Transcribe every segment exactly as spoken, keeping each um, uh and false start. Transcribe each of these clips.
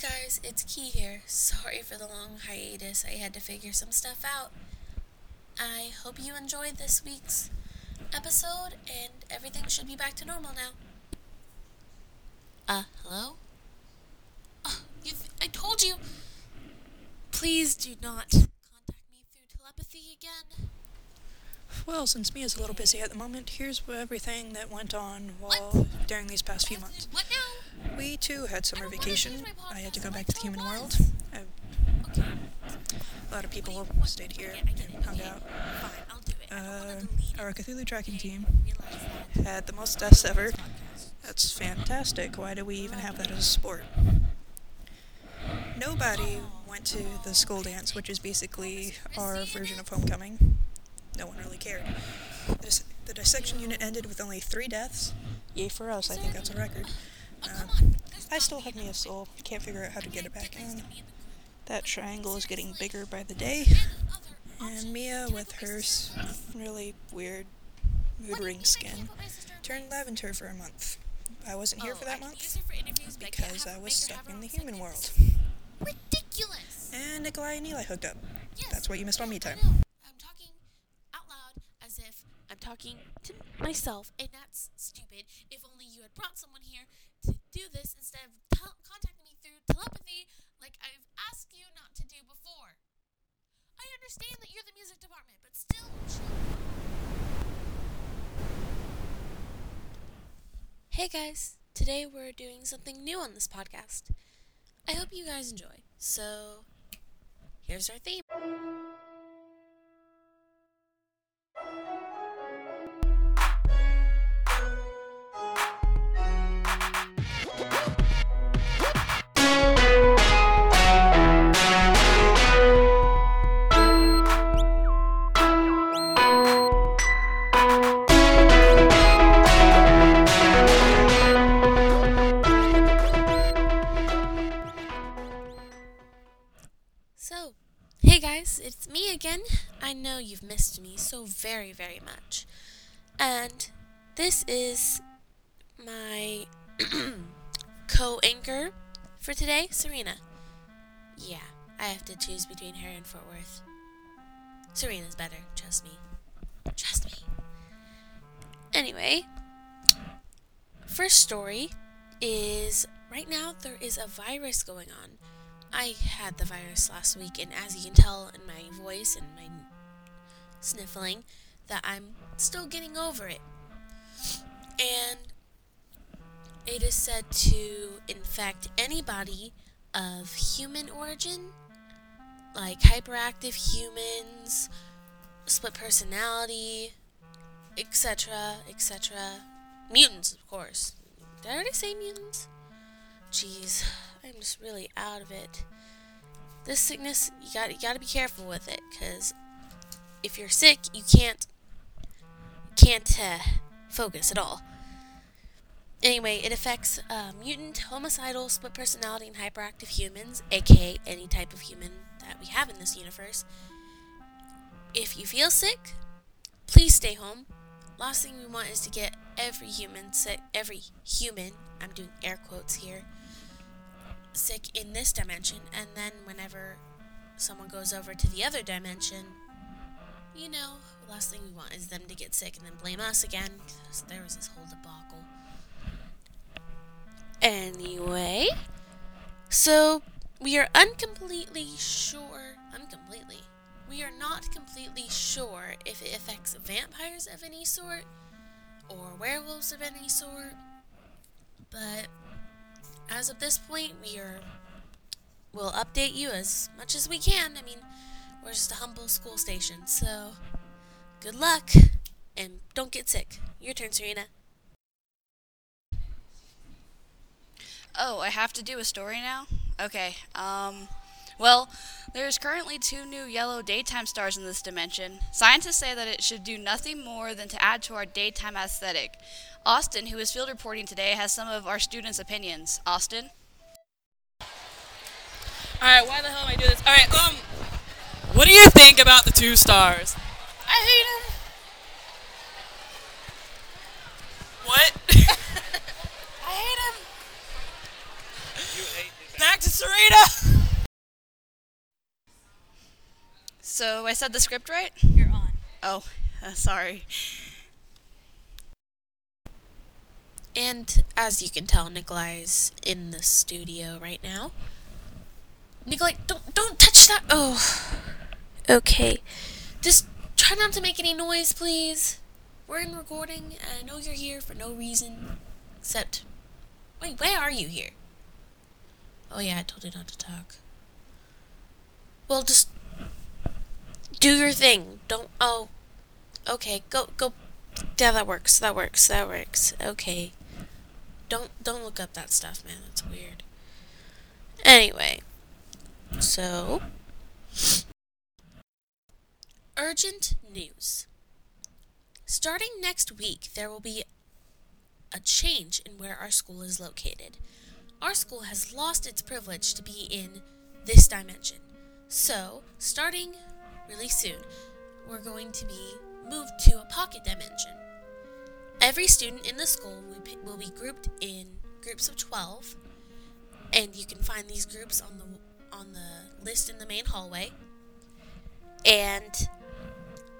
Hey guys, it's Key here. Sorry for the long hiatus. I had to figure some stuff out. I hope you enjoyed this week's episode, and everything should be back to normal now. Uh, hello? Oh, you've, I told you! Please do not contact me through telepathy again. Well, since Mia's a little busy at the moment, here's everything that went on while what? during these past few months. What now? We, too, had summer vacation. I had to go back to the human world. I, okay. A lot of people you, stayed here okay, and it. hung okay. out. Fine, I'll do it. Uh, our Cthulhu tracking okay. team had the most deaths ever. That's fantastic. Why do we even have that as a sport? Nobody went to the school dance, which is basically our version of homecoming. No one really cared. This, the dissection unit ended with only three deaths. Yay for us, I think that's a record. Um, I still have Mia's soul. Can't figure out how to get it back in. That triangle is getting bigger by the day. And Mia, with her really weird mood ring skin, turned lavender for a month. I wasn't here for that month because I was stuck in the human world. Ridiculous! And Nikolai and Eli hooked up. That's what you missed on me time. I'm talking to myself, and that's stupid. If only you had brought someone here to do this instead of tel- contacting me through telepathy like I've asked you not to do before. I understand that you're the music department, but still... Hey guys, today we're doing something new on this podcast. I hope you guys enjoy. So, here's our theme. It's me again. I know you've missed me so very, very much. And this is my co-anchor for today, Serena. Yeah, I have to choose between her and Fort Worth. Serena's better, trust me. Trust me. Anyway, first story is, right now there is a virus going on. I had the virus last week, and as you can tell in my voice and my sniffling, that I'm still getting over it. And it is said to infect anybody of human origin, like hyperactive humans, split personality, et cetera, et cetera. Mutants, of course. Did I already say mutants? Jeez. I'm just really out of it. This sickness, you got you got to be careful with it, because if you're sick, you can't can't uh, focus at all. Anyway, it affects uh, mutant, homicidal, split personality, and hyperactive humans, aka any type of human that we have in this universe. If you feel sick, please stay home. Last thing we want is to get every human sick. Every human, I'm doing air quotes here. Sick in this dimension, and then whenever someone goes over to the other dimension, you know, last thing we want is them to get sick and then blame us again, because there was this whole debacle. Anyway, so we are uncompletely sure, uncompletely, we are not completely sure if it affects vampires of any sort, or werewolves of any sort, but as of this point, we are, we'll update you as much as we can. I mean, we're just a humble school station, so good luck, and don't get sick. Your turn, Serena. Oh, I have to do a story now? Okay, um, well, there's currently two new yellow daytime stars in this dimension. Scientists say that it should do nothing more than to add to our daytime aesthetic. Austin, who is field reporting today, has some of our students' opinions. Austin? Alright, why the hell am I doing this? Alright, um, what do you think about the two stars? I hate them. What? I hate them. You hate them. That back to Sarita! So, I said the script right? You're on. Oh, uh, sorry. And, as you can tell, Nikolai's in the studio right now. Nikolai, don't, don't touch that! Oh. Okay. Just try not to make any noise, please. We're in recording, and I know you're here for no reason. Except... Wait, why are you here? Oh yeah, I told you not to talk. Well, just... do your thing. Don't... Oh... Okay, go... go... Yeah, that works, that works, that works. Okay. Don't... don't look up that stuff, man. That's weird. Anyway. So... urgent news. Starting next week, there will be a change in where our school is located. Our school has lost its privilege to be in this dimension. So, starting really soon, we're going to be moved to a pocket dimension. Every student in the school will be grouped in groups of twelve, and you can find these groups on the on the list in the main hallway. And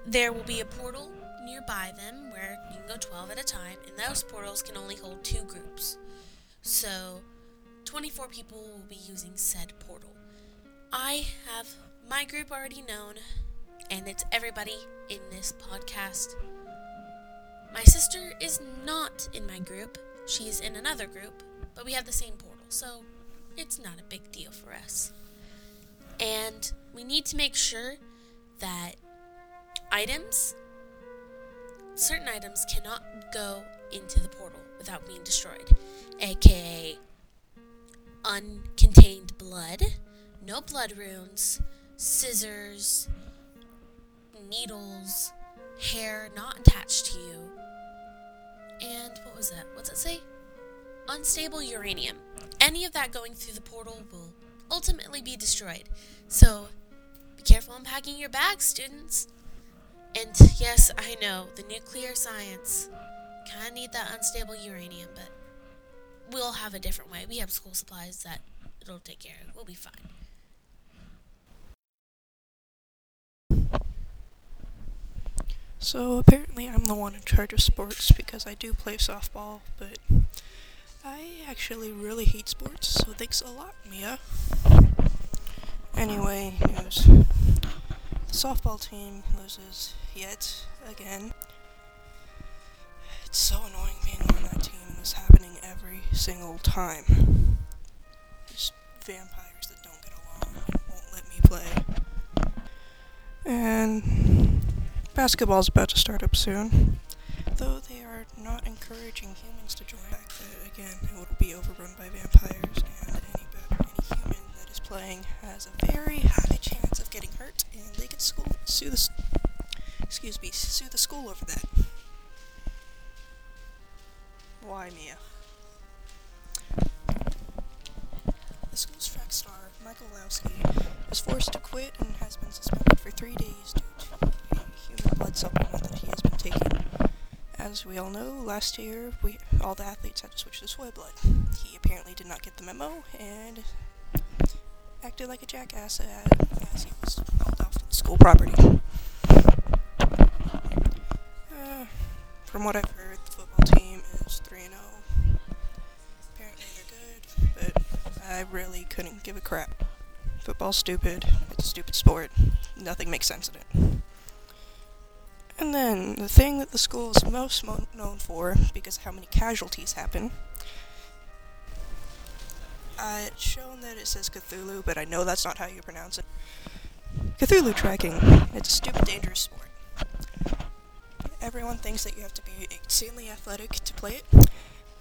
there will be a portal nearby them where you can go twelve at a time, and those portals can only hold two groups. So twenty-four people will be using said portal. I have my group already known, and it's everybody in this podcast. My sister is not in my group. She is in another group, but we have the same portal, so it's not a big deal for us. And we need to make sure that items, certain items cannot go into the portal without being destroyed, aka uncontained blood, no blood runes, scissors, needles, hair not attached to you, and what was that? What's it say? Unstable uranium. Any of that going through the portal will ultimately be destroyed. So be careful unpacking your bags, students. And yes, I know, the nuclear science kind of need that unstable uranium, but we'll have a different way. We have school supplies that it'll take care of. We'll be fine. So apparently I'm the one in charge of sports because I do play softball, but I actually really hate sports, so thanks a lot, Mia. Anyway, news. The softball team loses yet again. It's so annoying being on that team, and it's happening every single time. There's vampires that don't get along and won't let me play. And basketball's about to start up soon. Though they are not encouraging humans to join back, but again, it will be overrun by vampires, and any, any human that is playing has a very high chance of getting hurt, and they can school, sue the excuse me sue the school over that. Why, Mia? The school's track star, Michael Lowski, was forced to quit and has been suspended for three days due to human blood supplement that he has been taking. As we all know, last year we all the athletes had to switch to soy blood. He apparently did not get the memo and acted like a jackass as he was hauled off to the school property. Uh, from what I've heard, the football team is three and oh. Apparently they're good, but I really couldn't give a crap. Football's stupid. It's a stupid sport. Nothing makes sense in it. And then, the thing that the school is most mo- known for, because of how many casualties happen, uh, it's shown that it says Cthulhu, but I know that's not how you pronounce it. Cthulhu tracking. It's a stupid, dangerous sport. Everyone thinks that you have to be insanely athletic to play it,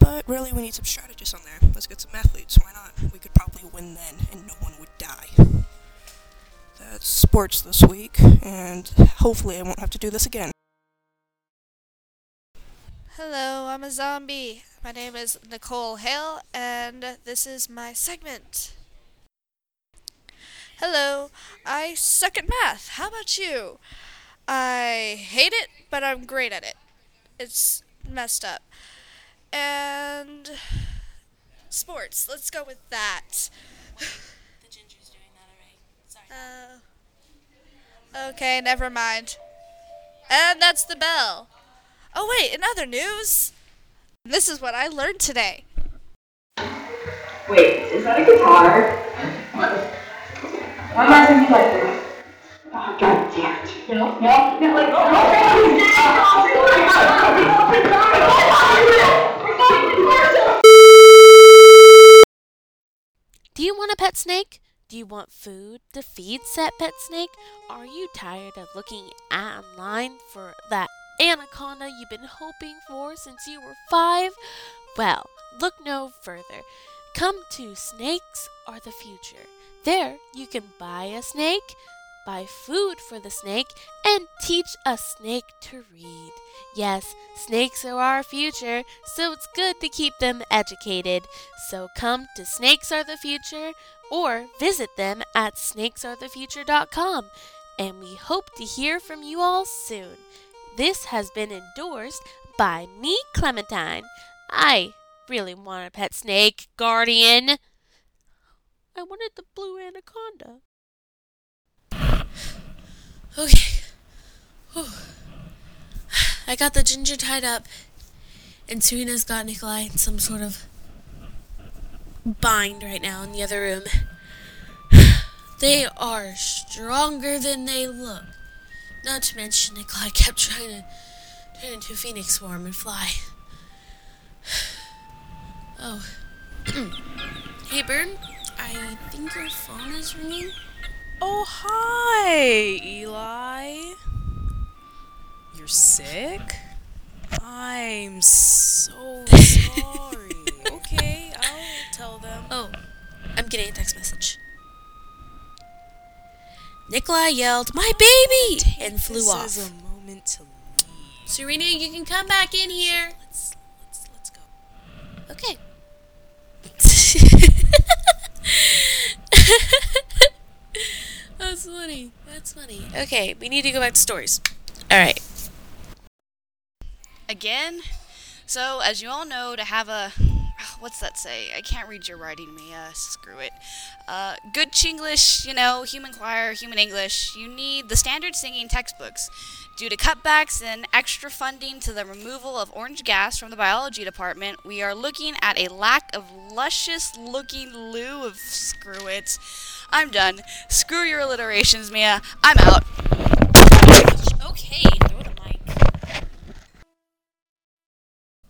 but really we need some strategists on there. Let's get some athletes, why not? We could probably win then, and no one would die. That's sports this week, and hopefully I won't have to do this again. Hello, I'm a zombie. My name is Nicole Hale, and this is my segment. Hello, I suck at math. How about you? I hate it, but I'm great at it. It's messed up. And sports, let's go with that. The ginger's doing that already. Sorry. Uh, okay, never mind. And that's the bell. Oh, wait, in other news, this is what I learned today. Wait, is that a guitar? Why am I thinking like this? Oh, god damn it. No, no, no, like, oh, do you want a pet snake? Do you want food to feed said pet snake? Are you tired of looking online for that anaconda you've been hoping for since you were five? Well, look no further. Come to Snakes Are the Future. There you can buy a snake, buy food for the snake, and teach a snake to read. Yes, snakes are our future, so it's good to keep them educated. So come to Snakes Are the Future, or visit them at snakes are the future dot com, and we hope to hear from you all soon. This has been endorsed by me, Clementine. I really want a pet snake, Guardian. I wanted the blue anaconda. Okay. Whew. I got the ginger tied up, and Serena's got Nikolai in some sort of bind right now in the other room. They are stronger than they look. Not to mention Nikolai kept trying to turn into a phoenix form and fly. Oh. Hey, Bird. I think your phone is ringing. Oh, hi, Eli. You're sick? I'm so sorry. Okay, I'll tell them. Oh, I'm getting a text message. Nikolai yelled, "My baby!" Take and flew this off. This is a moment to leave. Serena, you can come back in here. Let's, let's, let's go. Okay. That's funny. That's funny. Okay, we need to go back to stories. All right. Again? So, as you all know, to have a... What's that say? I can't read your writing, Mia. Screw it. Uh, good Chinglish, you know, human choir, human English, you need the standard singing textbooks. Due to cutbacks and extra funding to the removal of orange gas from the biology department, we are looking at a lack of luscious-looking lieu of... Screw it. I'm done. Screw your alliterations, Mia. I'm out. Okay, throw the mic.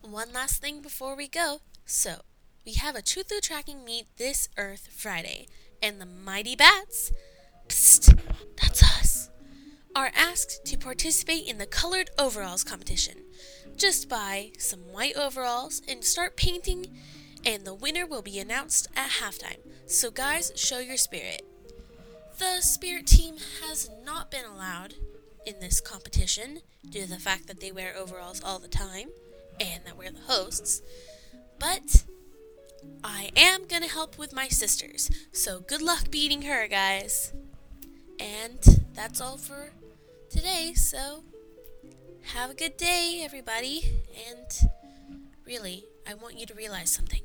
One last thing before we go. So, we have a Truthoo tracking meet this Earth Friday, and the mighty bats, psst, that's us, are asked to participate in the colored overalls competition. Just buy some white overalls and start painting, and the winner will be announced at halftime. So guys, show your spirit. The spirit team has not been allowed in this competition due to the fact that they wear overalls all the time, and that we're the hosts. But I am going to help with my sisters, so good luck beating her, guys. And that's all for today, so have a good day, everybody. And really, I want you to realize something.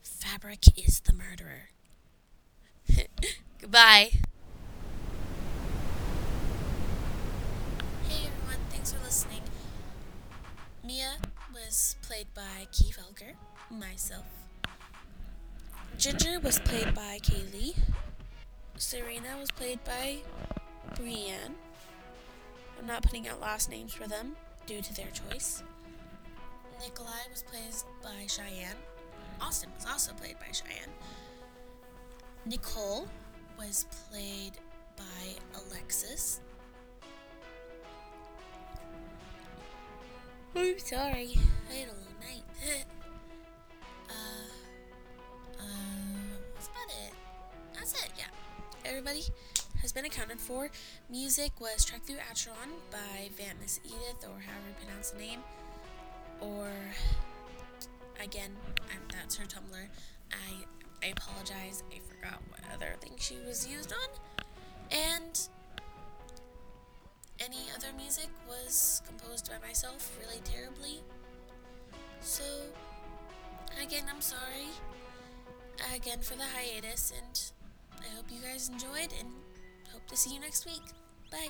Fabric is the murderer. Goodbye. Hey, everyone. Thanks for listening. Mia was played by Keith Elger, myself. Ginger was played by Kaylee. Serena was played by Brianne. I'm not putting out last names for them due to their choice. Nikolai was played by Cheyenne. Austin was also played by Cheyenne. Nicole was played by Alexis. I'm sorry, I had a long night. uh, uh, that's about it. That's it, yeah. Everybody has been accounted for. Music was Track Through Acheron by Vant Miss Edith, or however you pronounce the name. Or, again, I'm, that's her Tumblr. I, I apologize, I forgot what other thing she was used on. And... any other music was composed by myself really terribly. So, again, I'm sorry. again for the hiatus, and I hope you guys enjoyed, and hope to see you next week. Bye.